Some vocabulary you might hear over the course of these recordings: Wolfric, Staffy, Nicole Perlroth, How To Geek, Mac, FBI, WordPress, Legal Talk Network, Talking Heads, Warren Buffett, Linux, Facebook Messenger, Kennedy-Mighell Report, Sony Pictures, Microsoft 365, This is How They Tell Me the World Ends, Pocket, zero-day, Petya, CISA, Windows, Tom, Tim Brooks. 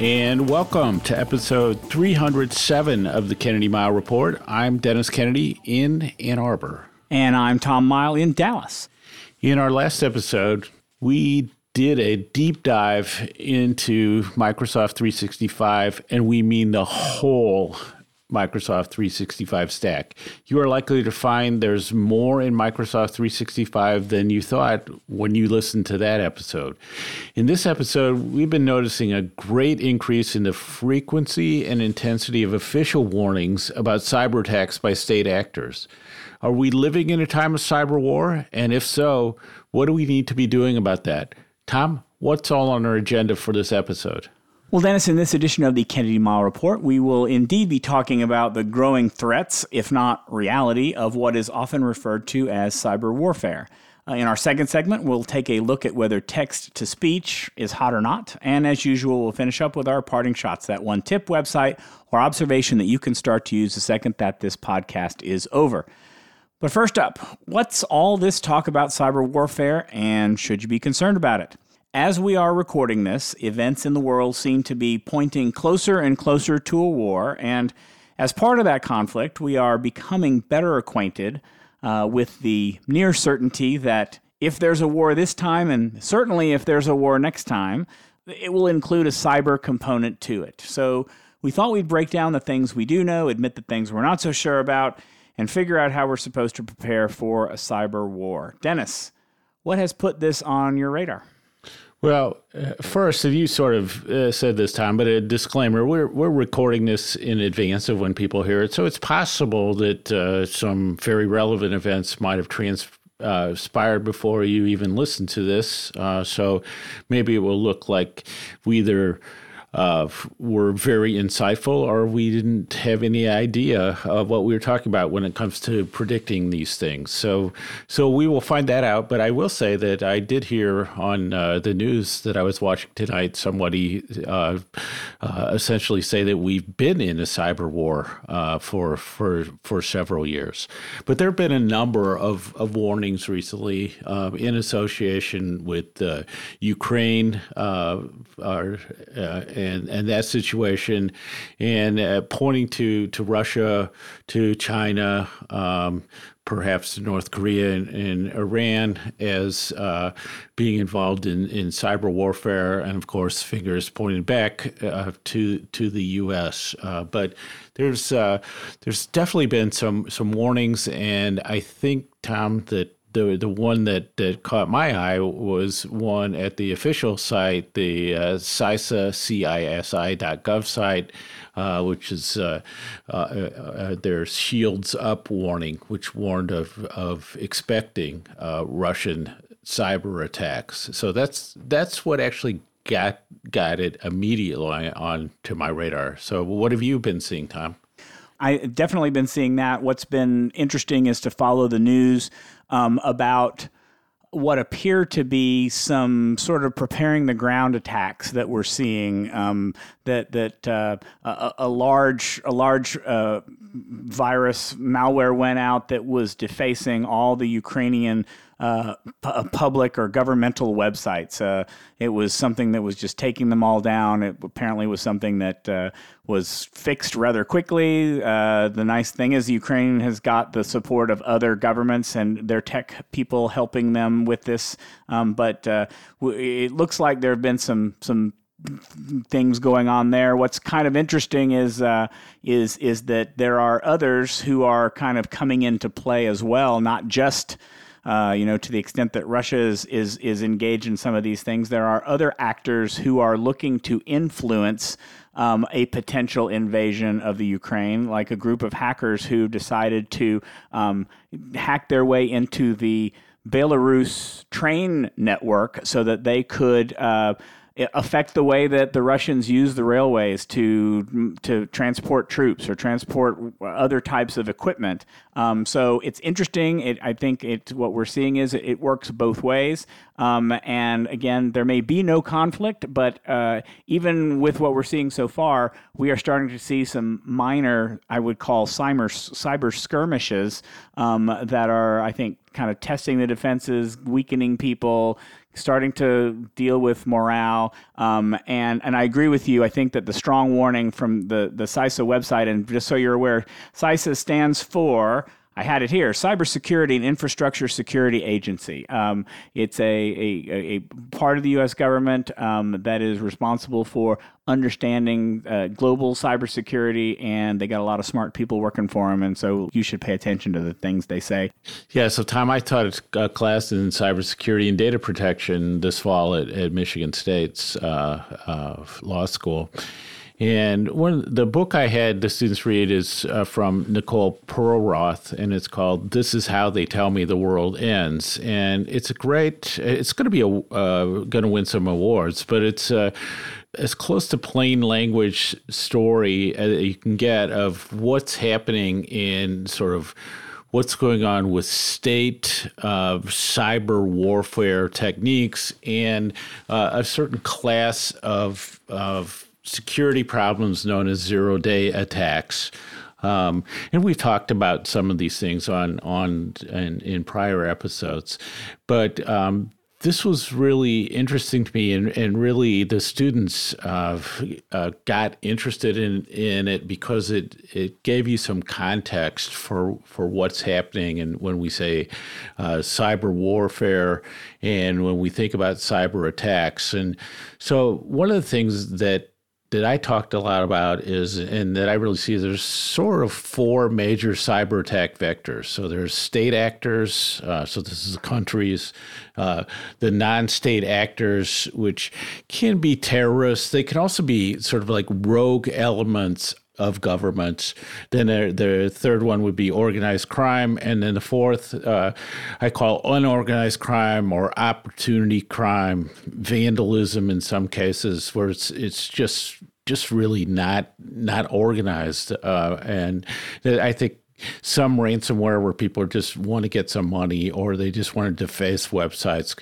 And welcome to episode 307 of the Kennedy-Mighell Report. I'm Dennis Kennedy in Ann Arbor. And I'm Tom Mighell in Dallas. In our last episode, we did a deep dive into Microsoft 365, and we mean the whole Microsoft 365 stack. You are likely to find there's more in Microsoft 365 than you thought when you listened to that episode. In this episode, we've been noticing a great increase in the frequency and intensity of official warnings about cyber attacks by state actors. Are we living in a time of cyber war? And if so, what do we need to be doing about that? Tom, what's all on our agenda for this episode? Well, Dennis, in this edition of the Kennedy-Mighell Report, we will indeed be talking about the growing threats, if not reality, of what is often referred to as cyber warfare. In our second segment, we'll take a look at whether text-to-speech is hot or not. And as usual, we'll finish up with our parting shots, that one tip, website, or observation that you can start to use the second that this podcast is over. But first up, what's all this talk about cyber warfare, and should you be concerned about it? As we are recording this, events in the world seem to be pointing closer and closer to a war, and as part of that conflict, we are becoming better acquainted with the near certainty that if there's a war this time, and certainly if there's a war next time, it will include a cyber component to it. So we thought we'd break down the things we do know, admit the things we're not so sure about, and figure out how we're supposed to prepare for a cyber war. Dennis, what has put this on your radar? Well, first, you sort of said this, Tom, but a disclaimer, we're recording this in advance of when people hear it, so it's possible that some very relevant events might have transpired before you even listened to this, so maybe it will look like we either were very insightful or we didn't have any idea of what we were talking about when it comes to predicting these things. So we will find that out. But I will say that I did hear on the news that I was watching tonight somebody essentially say that we've been in a cyber war for several years. But there have been a number of warnings recently in association with Ukraine and that situation, and pointing to Russia, to China, perhaps North Korea and Iran as being involved in cyber warfare, and of course, fingers pointed back to the U.S. But there's definitely been some warnings, and I think, Tom, that The one that caught my eye was one at the official site, the CISA, CISI.gov site, which is their Shields Up warning, which warned of expecting Russian cyber attacks. So that's what actually got it immediately onto my radar. So what have you been seeing, Tom? I've definitely been seeing that. What's been interesting is to follow the news about what appear to be some sort of preparing the ground attacks that we're seeing. A large virus malware went out that was defacing all the Ukrainian public or governmental websites. It was something that was just taking them all down. It apparently was something that was fixed rather quickly. The nice thing is Ukraine has got the support of other governments and their tech people helping them with this. But it looks like there have been some things going on there. What's kind of interesting is that there are others who are kind of coming into play as well, not just to the extent that Russia is engaged in some of these things. There are other actors who are looking to influence a potential invasion of the Ukraine, like a group of hackers who decided to hack their way into the Belarus train network so that they could affect the way that the Russians use the railways to transport troops or transport other types of equipment. So it's interesting. I think what we're seeing is it works both ways. And again, there may be no conflict, but even with what we're seeing so far, we are starting to see some minor, I would call cyber skirmishes that are, I think, kind of testing the defenses, weakening people, starting to deal with morale. And I agree with you. I think that the strong warning from the CISA website, and just so you're aware, CISA stands for... I had it here, Cybersecurity and Infrastructure Security Agency. It's a part of the U.S. government that is responsible for understanding global cybersecurity, and they got a lot of smart people working for them, and so you should pay attention to the things they say. Yeah, so Tom, I taught a class in cybersecurity and data protection this fall at Michigan State's law school. And the book I had the students read is from Nicole Perlroth, and it's called "This is How They Tell Me the World Ends." And it's it's going to be going to win some awards, but it's as close to plain language story as you can get of what's happening in sort of what's going on with state cyber warfare techniques and a certain class of security problems known as zero-day attacks. And we've talked about some of these things in prior episodes. But this was really interesting to me, and really the students got interested in it because it gave you some context for what's happening. And when we say cyber warfare and when we think about cyber attacks. And so one of the things that I talked a lot about is, and that I really see, there's sort of four major cyber attack vectors. So there's state actors, so this is the countries, the non-state actors, which can be terrorists. They can also be sort of like rogue elements of governments. Then the third one would be organized crime. And then the fourth, I call unorganized crime or opportunity crime, vandalism in some cases, where it's just really not organized. And I think some ransomware where people just want to get some money or they just want to deface websites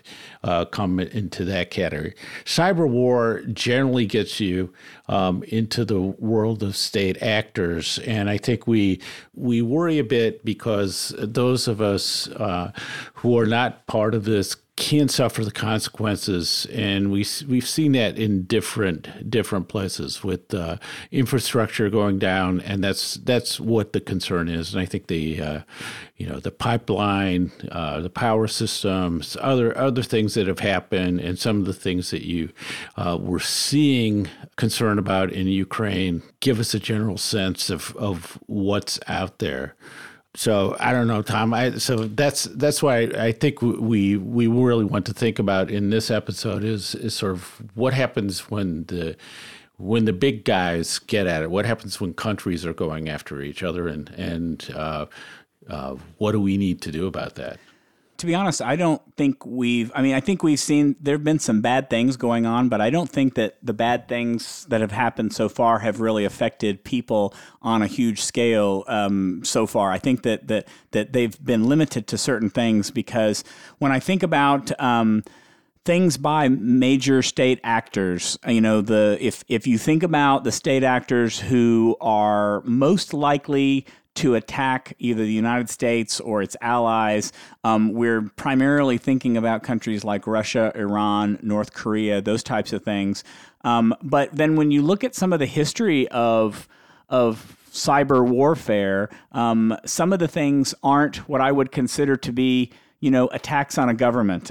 come into that category. Cyber war generally gets you into the world of state actors. And I think we worry a bit because those of us who are not part of this can suffer the consequences, and we've seen that in different places with infrastructure going down, and that's what the concern is. And I think the pipeline, the power systems, other things that have happened, and some of the things that you were seeing concern about in Ukraine give us a general sense of what's out there. So I don't know, Tom. So that's why I think we really want to think about in this episode is sort of what happens when the big guys get at it. What happens when countries are going after each other, and what do we need to do about that? To be honest, I don't think I think we've seen there have been some bad things going on, but I don't think that the bad things that have happened so far have really affected people on a huge scale so far. I think that they've been limited to certain things, because when I think about things by major state actors, if you think about the state actors who are most likely to attack either the United States or its allies. We're primarily thinking about countries like Russia, Iran, North Korea, those types of things. But then when you look at some of the history of cyber warfare, some of the things aren't what I would consider to be attacks on a government.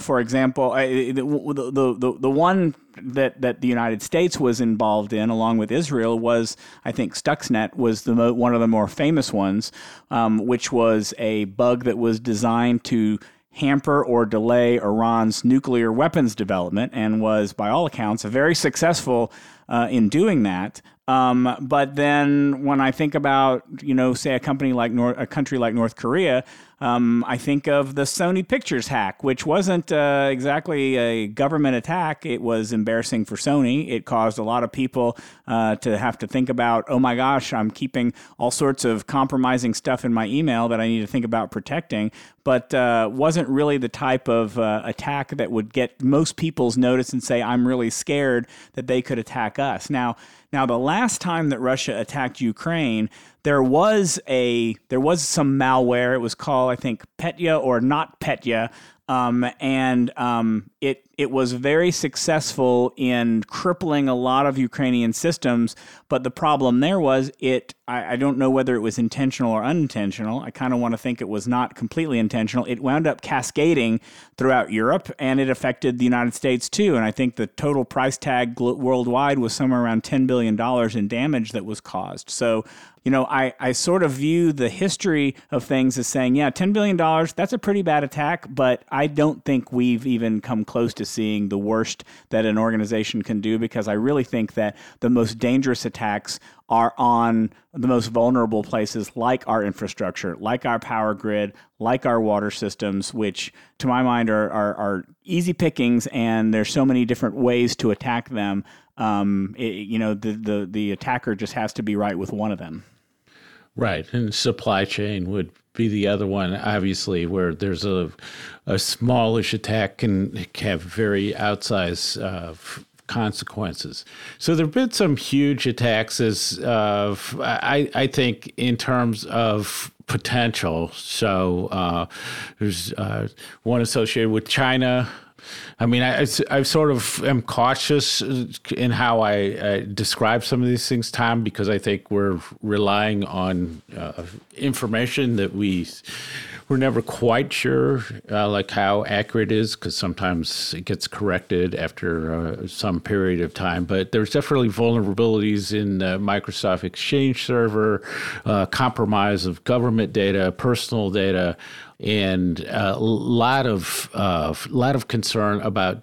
For example, the one that the United States was involved in, along with Israel, was, I think, Stuxnet was one of the more famous ones, which was a bug that was designed to hamper or delay Iran's nuclear weapons development, and was, by all accounts, a very successful in doing that. But then when I think about, you know, say a country like North Korea, I think of the Sony Pictures hack, which wasn't exactly a government attack. It was embarrassing for Sony. It caused a lot of people to have to think about, oh my gosh, I'm keeping all sorts of compromising stuff in my email that I need to think about protecting, but wasn't really the type of attack that would get most people's notice and say, I'm really scared that they could attack us. Now, the last time that Russia attacked Ukraine, there was some malware. It was called, I think, Petya or Not Petya, and it was very successful in crippling a lot of Ukrainian systems. But the problem there was I don't know whether it was intentional or unintentional. I kind of want to think it was not completely intentional. It wound up cascading throughout Europe, and it affected the United States too. And I think the total price tag worldwide was somewhere around $10 billion in damage that was caused. So, you know, I sort of view the history of things as saying, yeah, $10 billion, that's a pretty bad attack, but I don't think we've even come close to seeing the worst that an organization can do, because I really think that the most dangerous attacks are on the most vulnerable places, like our infrastructure, like our power grid, like our water systems, which to my mind are easy pickings, and there's so many different ways to attack them. The attacker just has to be right with one of them. Right, and supply chain would be the other one, obviously, where there's a smallish attack can have very outsized consequences. So there have been some huge attacks, I think, in terms of potential. So there's one associated with China. I mean, I sort of am cautious in how I describe some of these things, Tom, because I think we're relying on information that we're never quite sure, like how accurate it is, because sometimes it gets corrected after some period of time. But there's definitely vulnerabilities in the Microsoft Exchange Server, compromise of government data, personal data, and a lot of concern about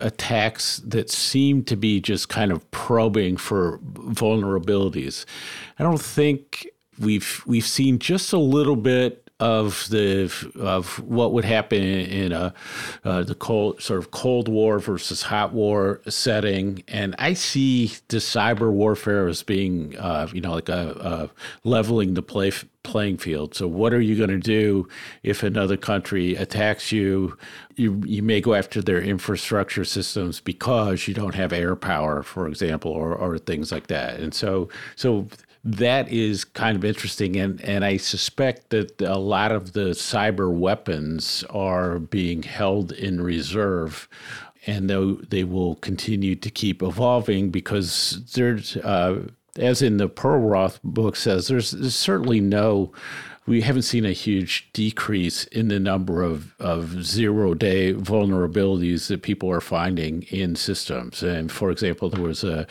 attacks that seem to be just kind of probing for vulnerabilities. I don't think we've seen just a little bit of what would happen in the Cold War versus Hot War setting, and I see the cyber warfare as being leveling the playing field. So what are you going to do if another country attacks you? You may go after their infrastructure systems because you don't have air power, for example, or things like that, and so. That is kind of interesting, and I suspect that a lot of the cyber weapons are being held in reserve, and they will continue to keep evolving, because there's, as in the Perlroth book says, there's certainly we haven't seen a huge decrease in the number of zero-day vulnerabilities that people are finding in systems. And for example, there was a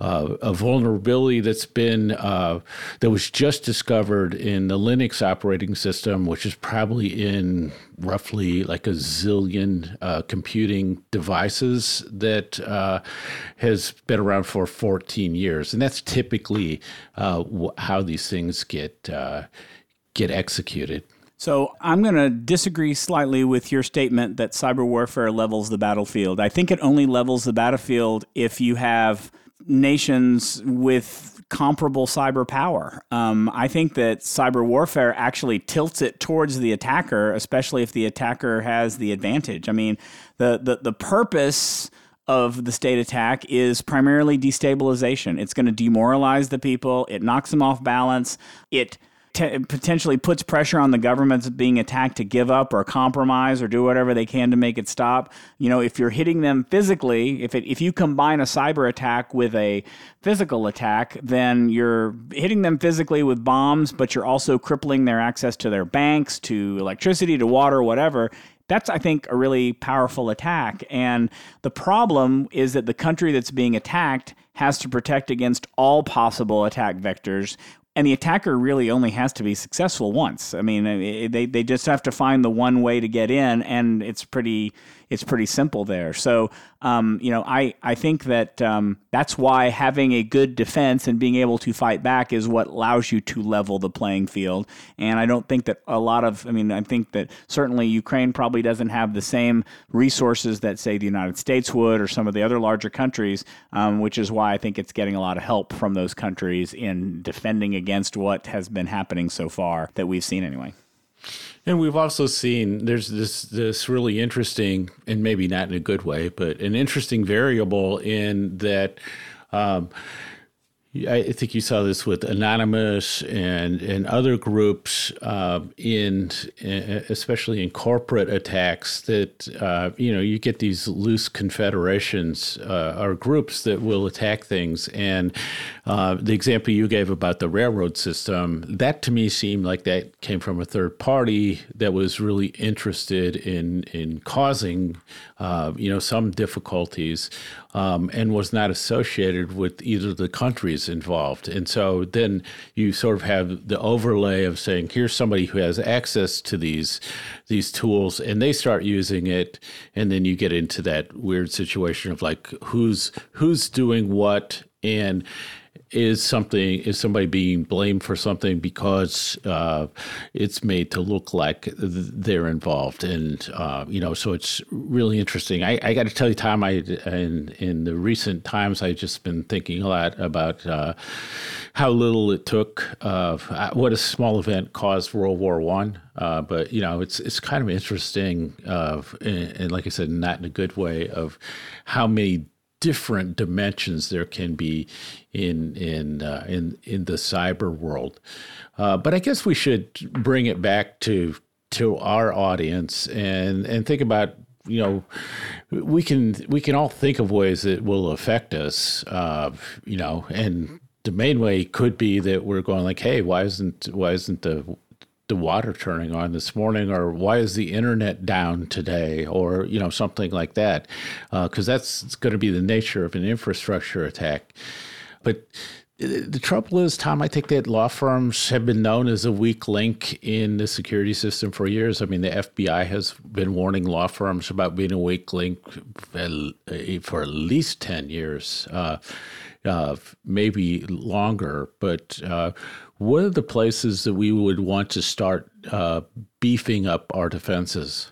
vulnerability that's been that was just discovered in the Linux operating system, which is probably in roughly like a zillion computing devices, that has been around for 14 years, and that's typically how these things get executed. So I'm going to disagree slightly with your statement that cyber warfare levels the battlefield. I think it only levels the battlefield if you have nations with comparable cyber power. I think that cyber warfare actually tilts it towards the attacker, especially if the attacker has the advantage. I mean, the purpose of the state attack is primarily destabilization. It's going to demoralize the people. It knocks them off balance. It potentially puts pressure on the governments being attacked to give up or compromise or do whatever they can to make it stop. You know, if you're hitting them physically, if you combine a cyber attack with a physical attack, then you're hitting them physically with bombs, but you're also crippling their access to their banks, to electricity, to water, whatever. That's, I think, a really powerful attack. And the problem is that the country that's being attacked has to protect against all possible attack vectors, and the attacker really only has to be successful once. I mean, they just have to find the one way to get in, and it's pretty it's pretty simple there. So, I think that that's why having a good defense and being able to fight back is what allows you to level the playing field. And I don't think that I think that certainly Ukraine probably doesn't have the same resources that, say, the United States would or some of the other larger countries, which is why I think it's getting a lot of help from those countries in defending against what has been happening so far that we've seen anyway. And we've also seen there's this really interesting, and maybe not in a good way, but an interesting variable in that I think you saw this with Anonymous and other groups, especially in corporate attacks, that you get these loose confederations or groups that will attack things. And the example you gave about the railroad system, that to me seemed like that came from a third party that was really interested in causing some difficulties and was not associated with either the countries involved. And so then you sort of have the overlay of saying, here's somebody who has access to these tools, and they start using it, and then you get into that weird situation of like who's doing what, and is somebody being blamed for something because it's made to look like they're involved. And, so it's really interesting. I got to tell you, Tom, in the recent times, I've just been thinking a lot about how little it took of what a small event caused World War I. But, it's kind of interesting, and like I said, not in a good way, of how many different dimensions there can be in the cyber world, but I guess we should bring it back to our audience and think about we can all think of ways that will affect us, and the main way could be that we're going like, hey, why isn't the water turning on this morning, or why is the internet down today, or something like that, because that's going to be the nature of an infrastructure attack. But the trouble is, Tom, I think that law firms have been known as a weak link in the security system for years. I mean, the FBI has been warning law firms about being a weak link for at least 10 years, maybe longer. But what are the places that we would want to start beefing up our defenses?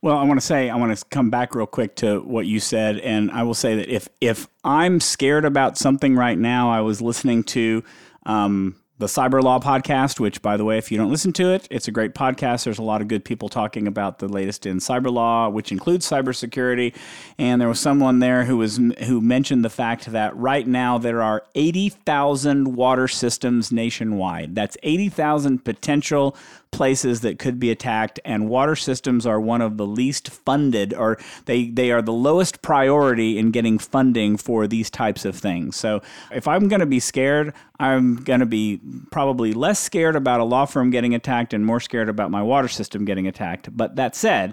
Well, I want to come back real quick to what you said, and I will say that if I'm scared about something right now, I was listening to the Cyber Law podcast, which, by the way, if you don't listen to it, it's a great podcast. There's a lot of good people talking about the latest in cyber law, which includes cybersecurity. And there was someone there who mentioned the fact that right now there are 80,000 water systems nationwide. That's 80,000 potential places that could be attacked, and water systems are one of the least funded, or they are the lowest priority in getting funding for these types of things. So if I'm going to be scared, I'm going to be probably less scared about a law firm getting attacked and more scared about my water system getting attacked. But that said,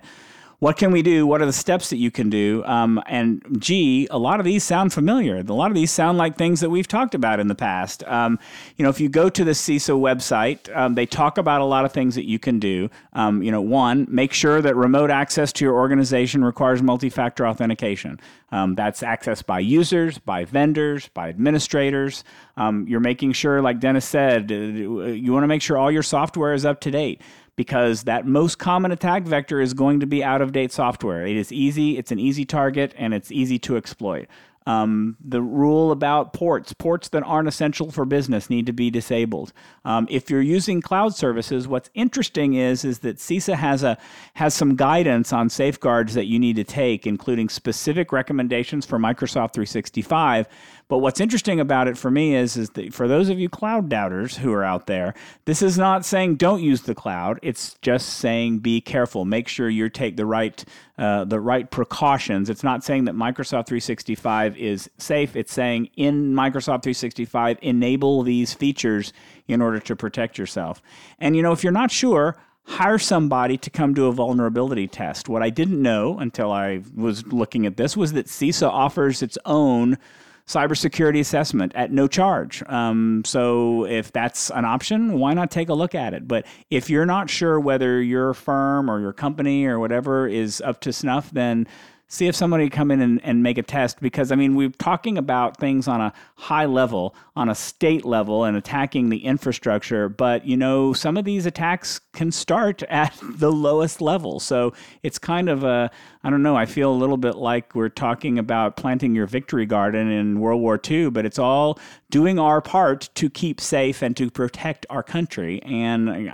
what can we do? What are the steps that you can do? A lot of these sound familiar. A lot of these sound like things that we've talked about in the past. If you go to the CISA website, they talk about a lot of things that you can do. One, make sure that remote access to your organization requires multi-factor authentication. That's access by users, by vendors, by administrators. You're making sure, like Dennis said, you want to make sure all your software is up to date, because that most common attack vector is going to be out-of-date software. It is easy, it's an easy target, and it's easy to exploit. The rule about ports that aren't essential for business need to be disabled. If you're using cloud services, what's interesting is that CISA has some guidance on safeguards that you need to take, including specific recommendations for Microsoft 365. But what's interesting about it for me is that for those of you cloud doubters who are out there, this is not saying don't use the cloud. It's just saying be careful. Make sure you take the right precautions. It's not saying that Microsoft 365 is safe. It's saying in Microsoft 365, enable these features in order to protect yourself. And, if you're not sure, hire somebody to come do a vulnerability test. What I didn't know until I was looking at this was that CISA offers its own cybersecurity assessment at no charge. So if that's an option, why not take a look at it? But if you're not sure whether your firm or your company or whatever is up to snuff, then see if somebody come in and make a test, because, I mean, we're talking about things on a high level, on a state level, and attacking the infrastructure. But, you know, some of these attacks can start at the lowest level. So it's kind of a, I don't know, I feel a little bit like we're talking about planting your victory garden in World War II, but it's all doing our part to keep safe and to protect our country. And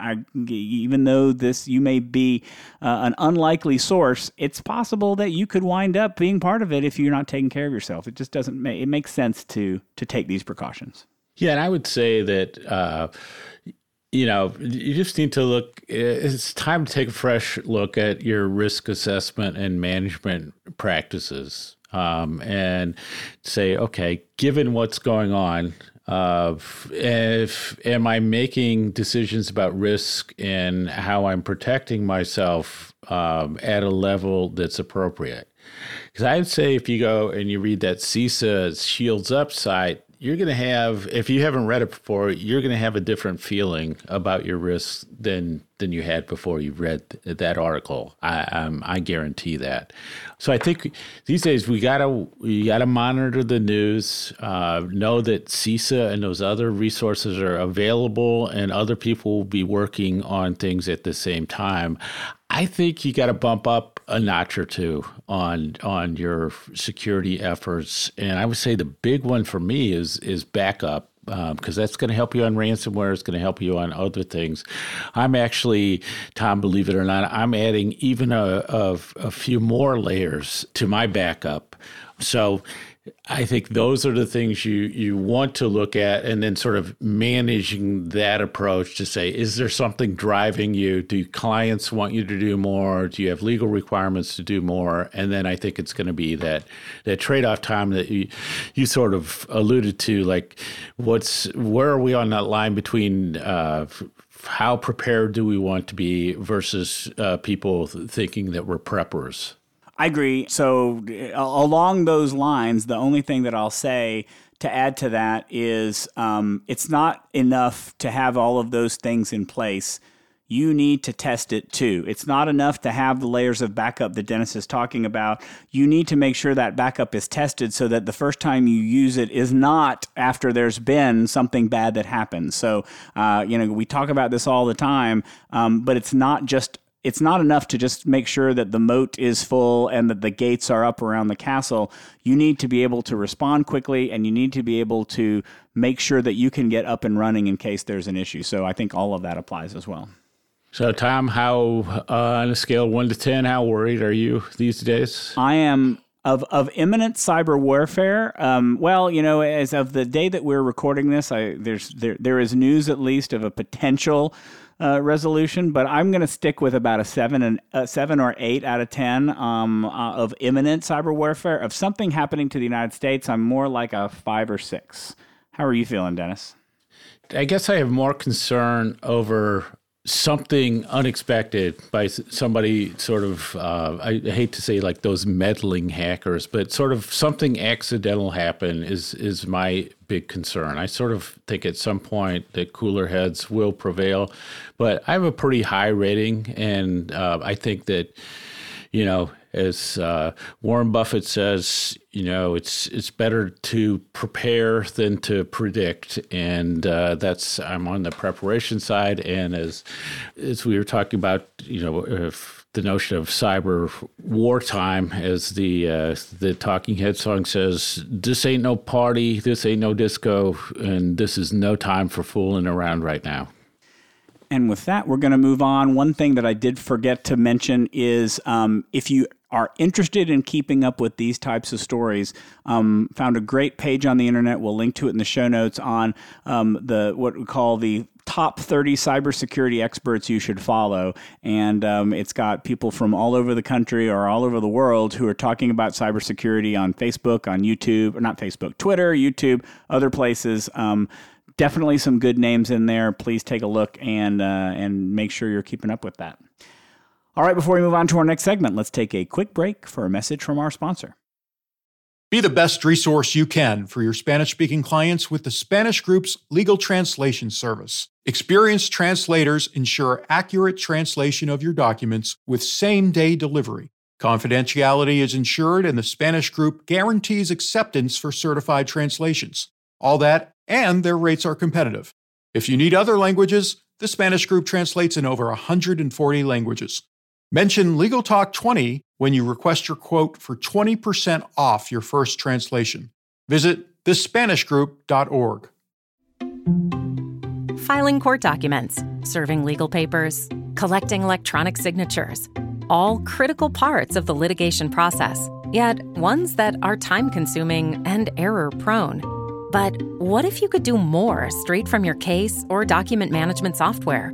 even though you may be an unlikely source, it's possible that you could wind up being part of it if you're not taking care of yourself. It just doesn't make, it makes sense to take these precautions. Yeah. And I would say that, you know, you just need to look, it's time to take a fresh look at your risk assessment and management practices, and say, okay, given what's going on, am I making decisions about risk and how I'm protecting myself at a level that's appropriate? Because I'd say if you go and you read that CISA Shields Up site, you're going to have, if you haven't read it before, you're going to have a different feeling about your risks than you had before you read that article. I guarantee that. So I think these days you gotta monitor the news, know that CISA and those other resources are available, and other people will be working on things at the same time. I think you got to bump up a notch or two on your security efforts, and I would say the big one for me is backup. Because that's going to help you on ransomware. It's going to help you on other things. I'm actually, Tom, believe it or not, I'm adding even a few more layers to my backup. So I think those are the things you want to look at, and then sort of managing that approach to say, is there something driving you? Do clients want you to do more? Do you have legal requirements to do more? And then I think it's going to be that trade-off, time that you sort of alluded to, like where are we on that line between how prepared do we want to be versus people thinking that we're preppers? I agree. So along those lines, the only thing that I'll say to add to that is it's not enough to have all of those things in place. You need to test it too. It's not enough to have the layers of backup that Dennis is talking about. You need to make sure that backup is tested so that the first time you use it is not after there's been something bad that happens. So, we talk about this all the time, but it's not enough to just make sure that the moat is full and that the gates are up around the castle. You need to be able to respond quickly, and you need to be able to make sure that you can get up and running in case there's an issue. So I think all of that applies as well. So, Tom, how on a scale of 1 to 10, how worried are you these days? I am of imminent cyber warfare. As of the day that we're recording this, there is news at least of a potential resolution, but I'm going to stick with about a 7 or 8 out of 10 of imminent cyber warfare. Of something happening to the United States, I'm more like a 5 or 6. How are you feeling, Dennis? I guess I have more concern over something unexpected by somebody sort of, I hate to say like those meddling hackers, but sort of something accidental happen is my big concern. I sort of think at some point that cooler heads will prevail, but I have a pretty high rating. And I think that, you know, as Warren Buffett says, you know, it's better to prepare than to predict, and I'm on the preparation side. And as we were talking about, you know, if the notion of cyber wartime, as the Talking Head song says, "This ain't no party, this ain't no disco, and this is no time for fooling around right now." And with that, we're going to move on. One thing that I did forget to mention is if you are interested in keeping up with these types of stories, found a great page on the internet. We'll link to it in the show notes on what we call the top 30 cybersecurity experts you should follow. And it's got people from all over the country or all over the world who are talking about cybersecurity on Facebook, on YouTube, or not Facebook, Twitter, YouTube, other places. Definitely some good names in there. Please take a look and make sure you're keeping up with that. All right, before we move on to our next segment, let's take a quick break for a message from our sponsor. Be the best resource you can for your Spanish-speaking clients with the Spanish Group's Legal Translation Service. Experienced translators ensure accurate translation of your documents with same-day delivery. Confidentiality is ensured, and the Spanish Group guarantees acceptance for certified translations. All that, and their rates are competitive. If you need other languages, the Spanish Group translates in over 140 languages. Mention Legal Talk 20 when you request your quote for 20% off your first translation. Visit thespanishgroup.org. Filing court documents, serving legal papers, collecting electronic signatures, all critical parts of the litigation process, yet ones that are time-consuming and error-prone. But what if you could do more straight from your case or document management software?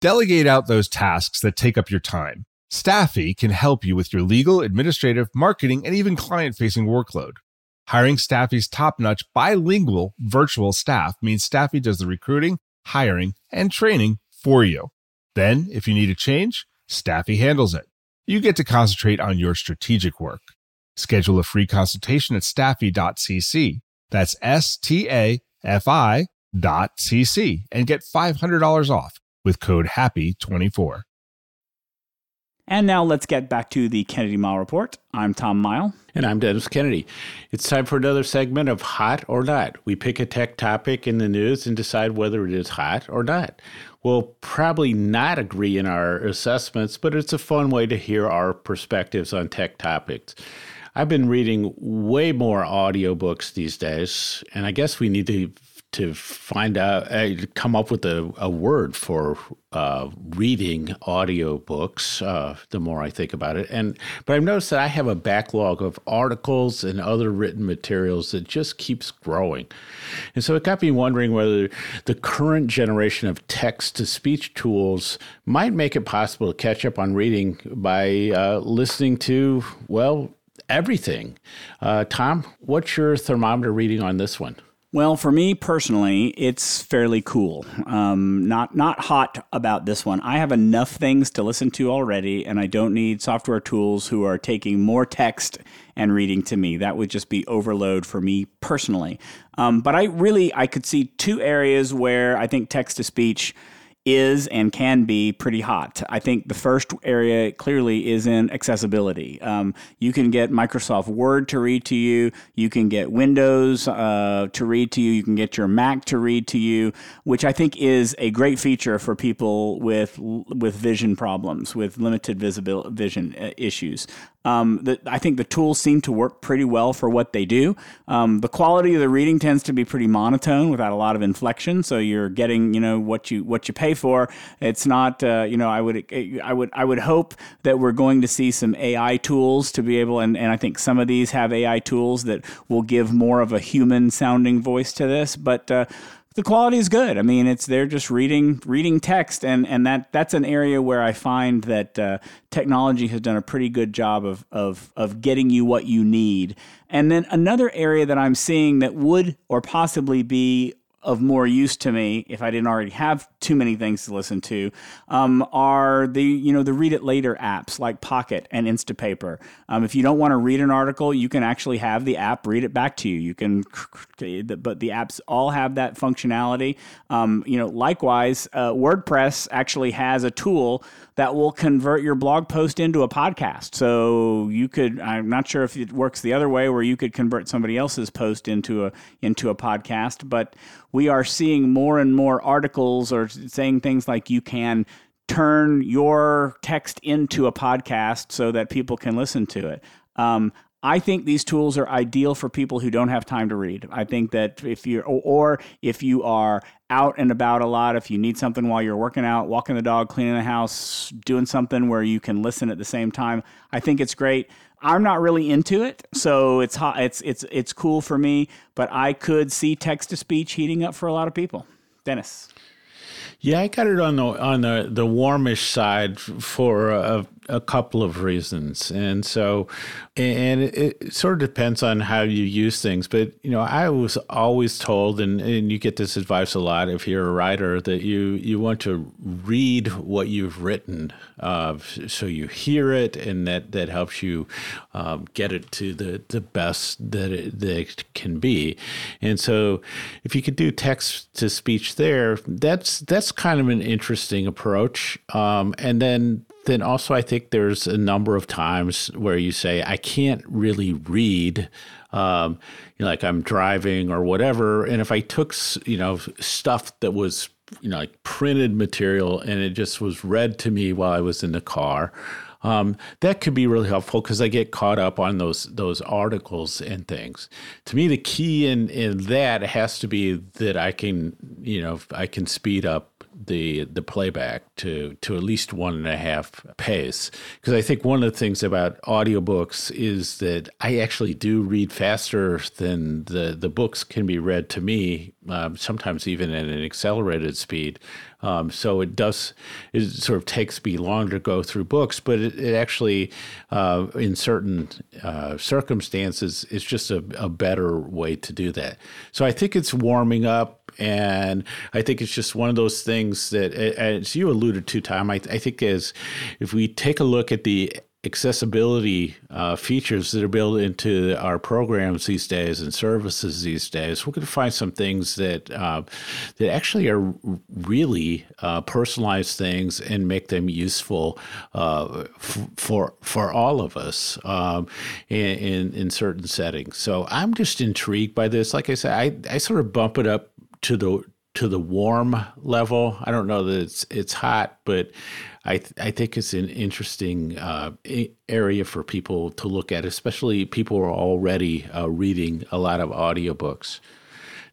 Delegate out those tasks that take up your time. Staffy can help you with your legal, administrative, marketing, and even client-facing workload. Hiring Staffy's top-notch bilingual virtual staff means Staffy does the recruiting, hiring, and training for you. Then, if you need a change, Staffy handles it. You get to concentrate on your strategic work. Schedule a free consultation at staffy.cc. That's STAFI.cc and get $500 off with code HAPPY24. And now let's get back to the Kennedy-Mighell Report. I'm Tom Mighell. And I'm Dennis Kennedy. It's time for another segment of Hot or Not. We pick a tech topic in the news and decide whether it is hot or not. We'll probably not agree in our assessments, but it's a fun way to hear our perspectives on tech topics. I've been reading way more audiobooks these days, and I guess we need to find out, come up with a word for reading audiobooks, the more I think about it. But I've noticed that I have a backlog of articles and other written materials that just keeps growing. And so it got me wondering whether the current generation of text-to-speech tools might make it possible to catch up on reading by listening to, well, everything. Tom, what's your thermometer reading on this one? Well, for me personally, it's fairly cool. Not hot about this one. I have enough things to listen to already, and I don't need software tools who are taking more text and reading to me. That would just be overload for me personally. But I could see two areas where I think text-to-speech is and can be pretty hot. I think the first area clearly is in accessibility. You can get Microsoft Word to read to you. You can get Windows to read to you. You can get your Mac to read to you, which I think is a great feature for people with vision problems, with limited vision issues. I think the tools seem to work pretty well for what they do. The quality of the reading tends to be pretty monotone without a lot of inflection, so you're getting, what you pay for. It's not, I would hope that we're going to see some AI tools to be able, and I think some of these have AI tools that will give more of a human-sounding voice to this, but the quality is good. I mean, they're just reading text, and that's an area where I find that technology has done a pretty good job of getting you what you need. And then another area that I'm seeing that would or possibly be of more use to me, if I didn't already have too many things to listen to, are the read it later apps like Pocket and Instapaper. If you don't want to read an article, you can actually have the app read it back to you. You can, but the apps all have that functionality. Likewise, WordPress actually has a tool that will convert your blog post into a podcast. So you could, I'm not sure if it works the other way where you could convert somebody else's post into a podcast, but we are seeing more and more articles or saying things like you can turn your text into a podcast so that people can listen to it. I think these tools are ideal for people who don't have time to read. I think that if you are out and about a lot, if you need something while you're working out, walking the dog, cleaning the house, doing something where you can listen at the same time, I think it's great. I'm not really into it, so it's cool for me, but I could see text-to-speech heating up for a lot of people. Dennis. Yeah, I got it on the warmish side for a couple of reasons. And so, and it sort of depends on how you use things. But, you know, I was always told, and you get this advice a lot if you're a writer, that you want to read what you've written. So you hear it, and that helps you get it to the best that it can be. And so if you could do text to speech there, that's kind of an interesting approach. And then also I think there's a number of times where you say, I can't really read, like I'm driving or whatever. And if I took, stuff that was, like printed material and it just was read to me while I was in the car, that could be really helpful because I get caught up on those articles and things. To me, the key in that has to be that I can speed up the playback to at least 1.5 pace. Because I think one of the things about audiobooks is that I actually do read faster than the books can be read to me, sometimes even at an accelerated speed. So it sort of takes me longer to go through books, but it actually, in certain circumstances, is just a better way to do that. So I think it's warming up. And I think it's just one of those things that, as you alluded to, Tom, I think is if we take a look at the accessibility features that are built into our programs these days and services these days, we're going to find some things that actually are really personalized things and make them useful for all of us in certain settings. So I'm just intrigued by this. Like I said, I sort of bump it up to the warm level. I don't know that it's hot, but I think it's an interesting area for people to look at, especially people who are already reading a lot of audiobooks.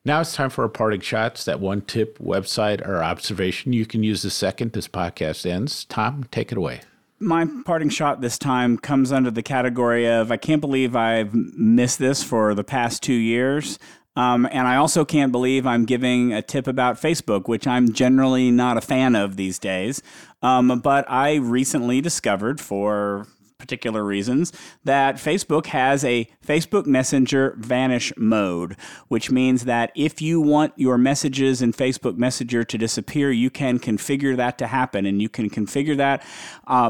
Now it's time for our parting shots, that one tip, website, or observation you can use the second this podcast ends. Tom, take it away. My parting shot this time comes under the category of I can't believe I've missed this for the past 2 years. And I also can't believe I'm giving a tip about Facebook, which I'm generally not a fan of these days. But I recently discovered, for particular reasons, that Facebook has a Facebook Messenger vanish mode, which means that if you want your messages in Facebook Messenger to disappear, you can configure that to happen, and you can configure that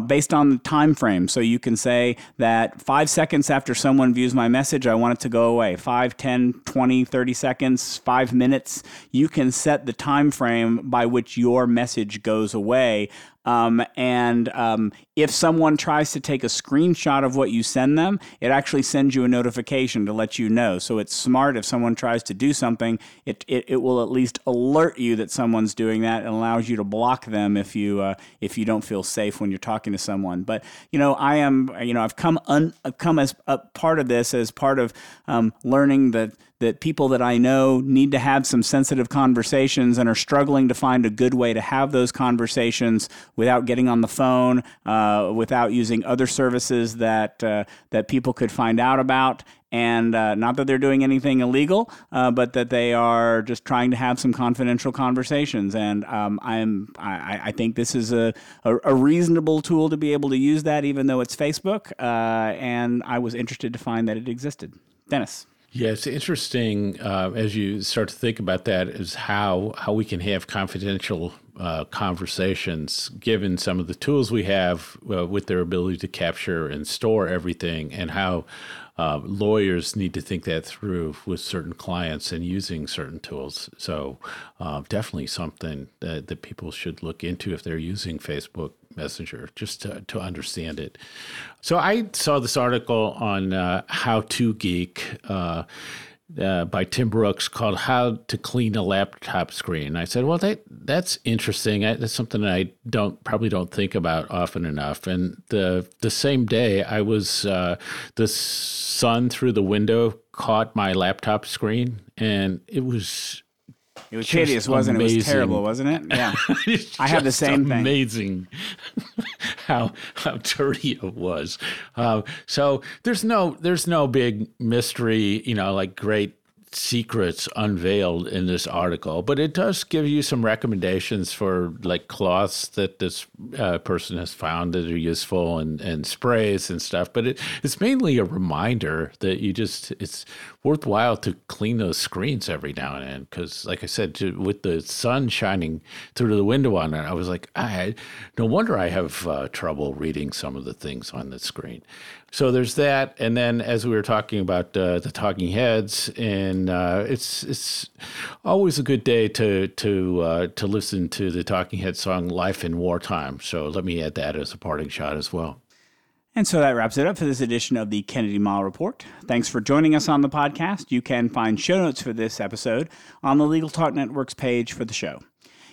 based on the time frame. So you can say that 5 seconds after someone views my message, I want it to go away. 5, 10, 20, 30 seconds, 5 minutes. You can set the time frame by which your message goes away. And if someone tries to take a screenshot of what you send them, it actually sends you a notification to let you know. So it's smart. If someone tries to do something, it will at least alert you that someone's doing that, and allows you to block them if you don't feel safe when you're talking to someone. But I've come as a part of this, as part of learning that people that I know need to have some sensitive conversations and are struggling to find a good way to have those conversations without getting on the phone, without using other services that people could find out about. And not that they're doing anything illegal, but that they are just trying to have some confidential conversations. And I think this is a reasonable tool to be able to use that, even though it's Facebook. And I was interested to find that it existed. Dennis. Yeah, it's interesting as you start to think about that is how we can have confidential conversations given some of the tools we have with their ability to capture and store everything, and how lawyers need to think that through with certain clients and using certain tools. So definitely something that people should look into if they're using Facebook Messenger, just to understand it. So I saw this article on How To Geek by Tim Brooks called How To Clean a Laptop Screen. I said, well, that's interesting. That's something I probably don't think about often enough. And the same day, I was the sun through the window caught my laptop screen, and it was... It was hideous, wasn't it? It was terrible, wasn't it? Yeah. I had the same thing. Amazing how dirty it was. So there's no big mystery, like great secrets unveiled in this article, but it does give you some recommendations for like cloths that this person has found that are useful and sprays and stuff. But it's mainly a reminder that it's worthwhile to clean those screens every now and then. Because like I said, with the sun shining through the window on it, I was like, no wonder I have trouble reading some of the things on the screen. So there's that. And then as we were talking about the Talking Heads, and it's always a good day to listen to the Talking Heads song, Life in Wartime. So let me add that as a parting shot as well. And so that wraps it up for this edition of the Kennedy-Mighell Report. Thanks for joining us on the podcast. You can find show notes for this episode on the Legal Talk Network's page for the show.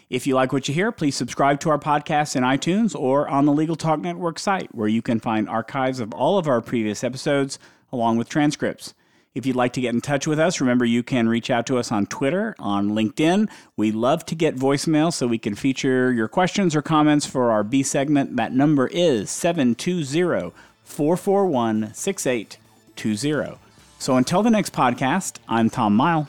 If you like what you hear, please subscribe to our podcast in iTunes or on the Legal Talk Network site, where you can find archives of all of our previous episodes along with transcripts. If you'd like to get in touch with us, remember you can reach out to us on Twitter, on LinkedIn. We love to get voicemail so we can feature your questions or comments for our B segment. That number is 720-441-6820. So until the next podcast, I'm Tom Mighell.